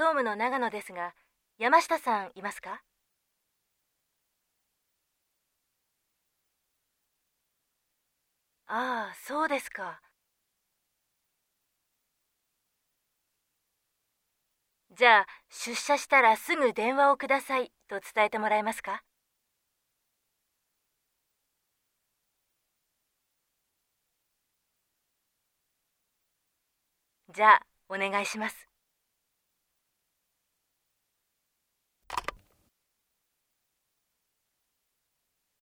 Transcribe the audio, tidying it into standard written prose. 総務の長野ですが、山下さんいますか？ああ、そうですか。じゃあ、出社したらすぐ電話をくださいと伝えてもらえますか？じゃあ、お願いします。